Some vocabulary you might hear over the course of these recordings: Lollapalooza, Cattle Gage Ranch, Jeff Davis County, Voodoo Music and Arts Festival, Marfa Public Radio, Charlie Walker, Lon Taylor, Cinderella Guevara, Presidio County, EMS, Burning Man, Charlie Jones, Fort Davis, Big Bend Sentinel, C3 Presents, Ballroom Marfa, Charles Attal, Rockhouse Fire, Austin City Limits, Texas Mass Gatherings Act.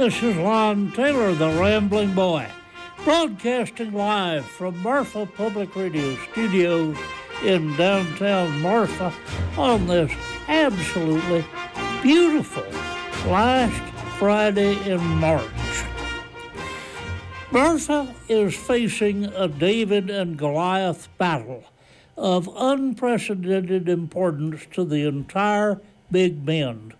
This is Lon Taylor, the Rambling Boy, broadcasting live from Marfa Public Radio Studios in downtown Marfa on this absolutely beautiful last Friday in March. Marfa is facing a David and Goliath battle of unprecedented importance to the entire Big Bend,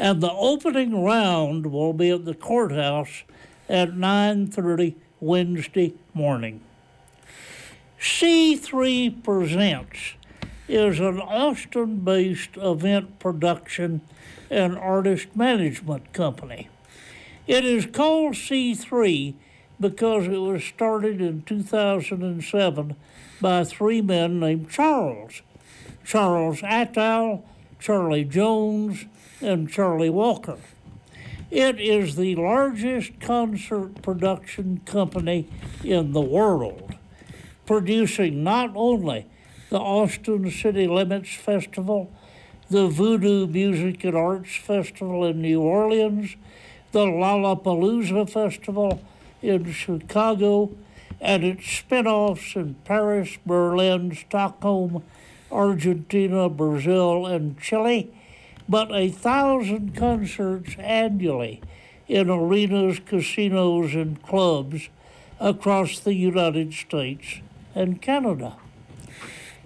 and the opening round will be at the courthouse at 9:30 Wednesday morning. C3 Presents is an Austin-based event production and artist management company. It is called C3 because it was started in 2007 by three men named Charles Attal, Charlie Jones, and Charlie Walker. It is the largest concert production company in the world, producing not only the Austin City Limits Festival, the Voodoo Music and Arts Festival in New Orleans, the Lollapalooza Festival in Chicago, and its spinoffs in Paris, Berlin, Stockholm, Argentina, Brazil, and Chile, but 1,000 concerts annually in arenas, casinos, and clubs across the United States and Canada.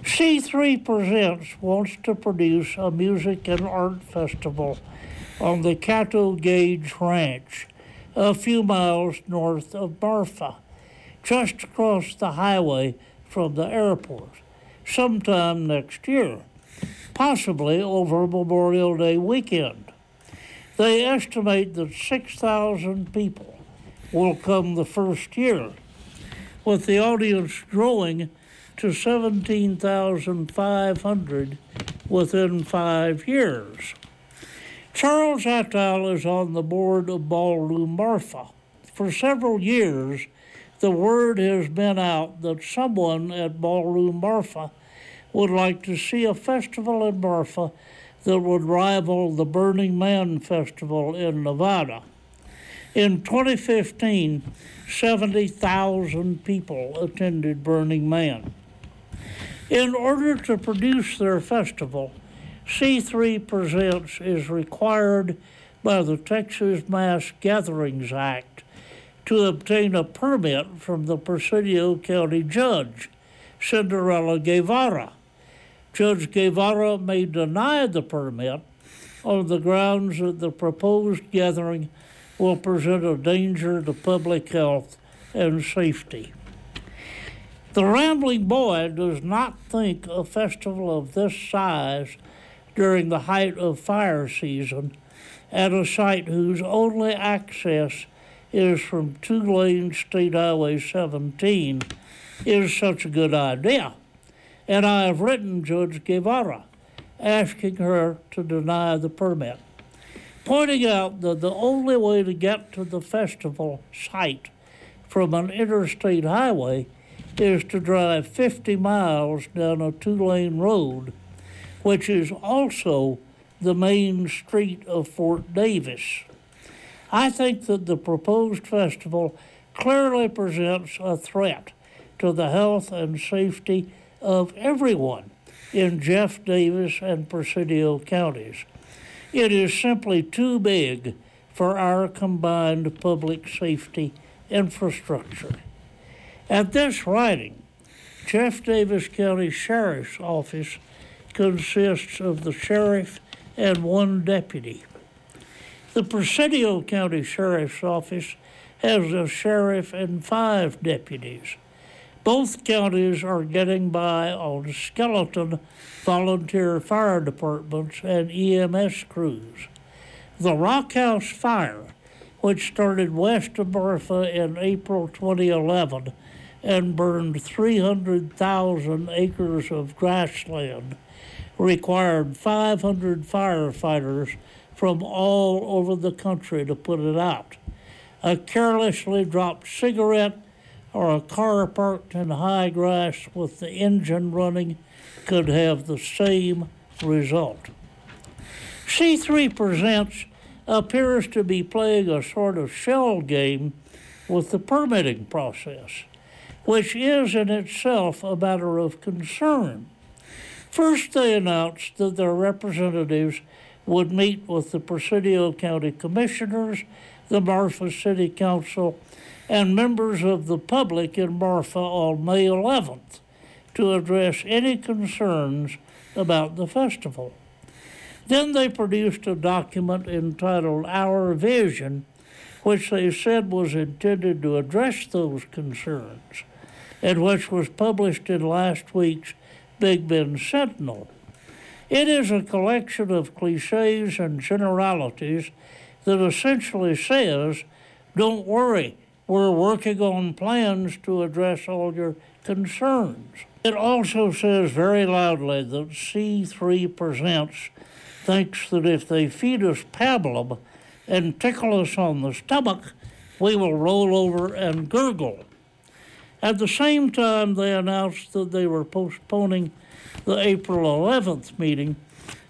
C3 Presents wants to produce a music and art festival on the Cattle Gage Ranch, a few miles north of Marfa, just across the highway from the airport, sometime next year, possibly over Memorial Day weekend. They estimate that 6,000 people will come the first year, with the audience growing to 17,500 within 5 years. Charles Attal is on the board of Ballroom Marfa. For several years, the word has been out that someone at Ballroom Marfa would like to see a festival in Marfa that would rival the Burning Man Festival in Nevada. In 2015, 70,000 people attended Burning Man. In order to produce their festival, C3 Presents is required by the Texas Mass Gatherings Act to obtain a permit from the Presidio County Judge, Cinderella Guevara. Judge Guevara may deny the permit on the grounds that the proposed gathering will present a danger to public health and safety. The Rambling Boy does not think a festival of this size during the height of fire season at a site whose only access is from two-lane State Highway 17 is such a good idea. And I have written Judge Guevara asking her to deny the permit, pointing out that the only way to get to the festival site from an interstate highway is to drive 50 miles down a two-lane road, which is also the main street of Fort Davis. I think that the proposed festival clearly presents a threat to the health and safety of everyone in Jeff Davis and Presidio counties. It is simply too big for our combined public safety infrastructure. At this writing, Jeff Davis County Sheriff's Office consists of the sheriff and one deputy. The Presidio County Sheriff's Office has a sheriff and 5 deputies. Both counties are getting by on skeleton volunteer fire departments and EMS crews. The Rockhouse Fire, which started west of Marfa in April 2011 and burned 300,000 acres of grassland, required 500 firefighters from all over the country to put it out. A carelessly dropped cigarette or a car parked in high grass with the engine running could have the same result. C3 Presents appears to be playing a sort of shell game with the permitting process, which is in itself a matter of concern. First, they announced that their representatives would meet with the Presidio County Commissioners, the Marfa City Council, and members of the public in Marfa on May 11th to address any concerns about the festival. Then they produced a document entitled Our Vision, which they said was intended to address those concerns, and which was published in last week's Big Bend Sentinel. It is a collection of cliches and generalities that essentially says, don't worry, we're working on plans to address all your concerns. It also says very loudly that C3 Presents thinks that if they feed us pablum and tickle us on the stomach, we will roll over and gurgle. At the same time, they announced that they were postponing the April 11th meeting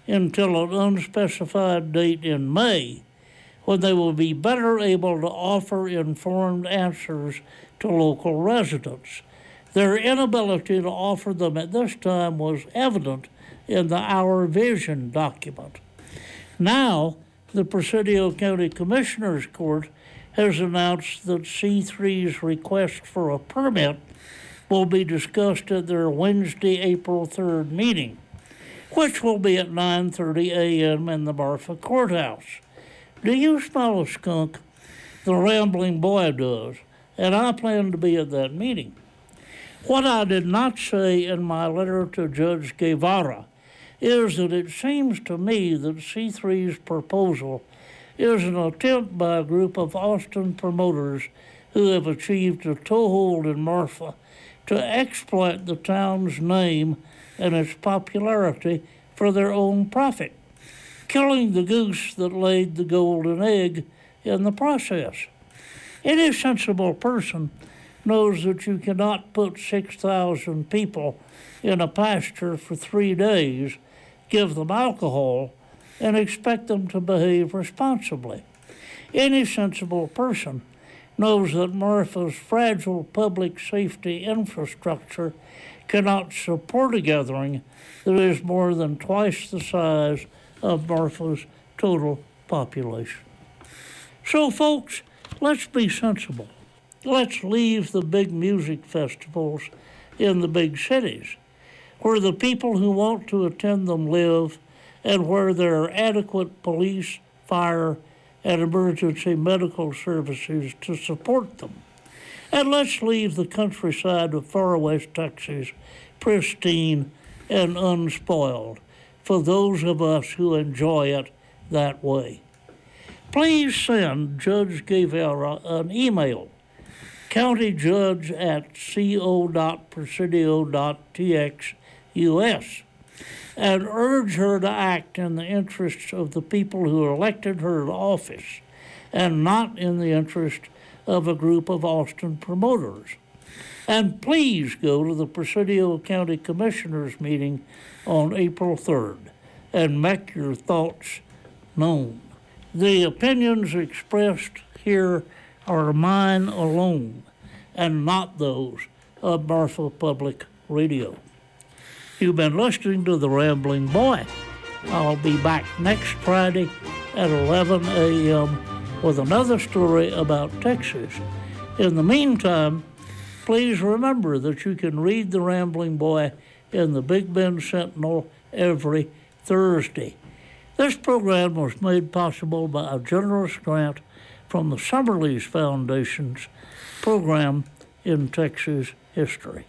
until an unspecified date in May, when they will be better able to offer informed answers to local residents. Their inability to offer them at this time was evident in the Our Vision document. Now, the Presidio County Commissioner's Court has announced that C3's request for a permit will be discussed at their Wednesday, April 3rd meeting, which will be at 9:30 a.m. in the Marfa Courthouse. Do you smell a skunk? The rambling boy does, and I plan to be at that meeting. What I did not say in my letter to Judge Guevara is that it seems to me that C3's proposal is an attempt by a group of Austin promoters who have achieved a toehold in Marfa to exploit the town's name and its popularity for their own profit, killing the goose that laid the golden egg in the process. Any sensible person knows that you cannot put 6,000 people in a pasture for 3 days, give them alcohol, and expect them to behave responsibly. Any sensible person knows that Marfa's fragile public safety infrastructure cannot support a gathering that is more than twice the size of Marfa's total population. So, folks, let's be sensible. Let's leave the big music festivals in the big cities, where the people who want to attend them live and where there are adequate police, fire, and emergency medical services to support them. And let's leave the countryside of far west Texas pristine and unspoiled for those of us who enjoy it that way. Please send Judge Guevara an email, countyjudge@co.presidio.txus, and urge her to act in the interests of the people who elected her to office and not in the interest of a group of Austin promoters. And please go to the Presidio County Commissioners meeting on April 3rd and make your thoughts known. The opinions expressed here are mine alone and not those of Marfa Public Radio. You've been listening to The Rambling Boy. I'll be back next Friday at 11 a.m. with another story about Texas. In the meantime, please remember that you can read The Rambling Boy in the Big Bend Sentinel every Thursday. This program was made possible by a generous grant from the Summerlees Foundation's program in Texas history.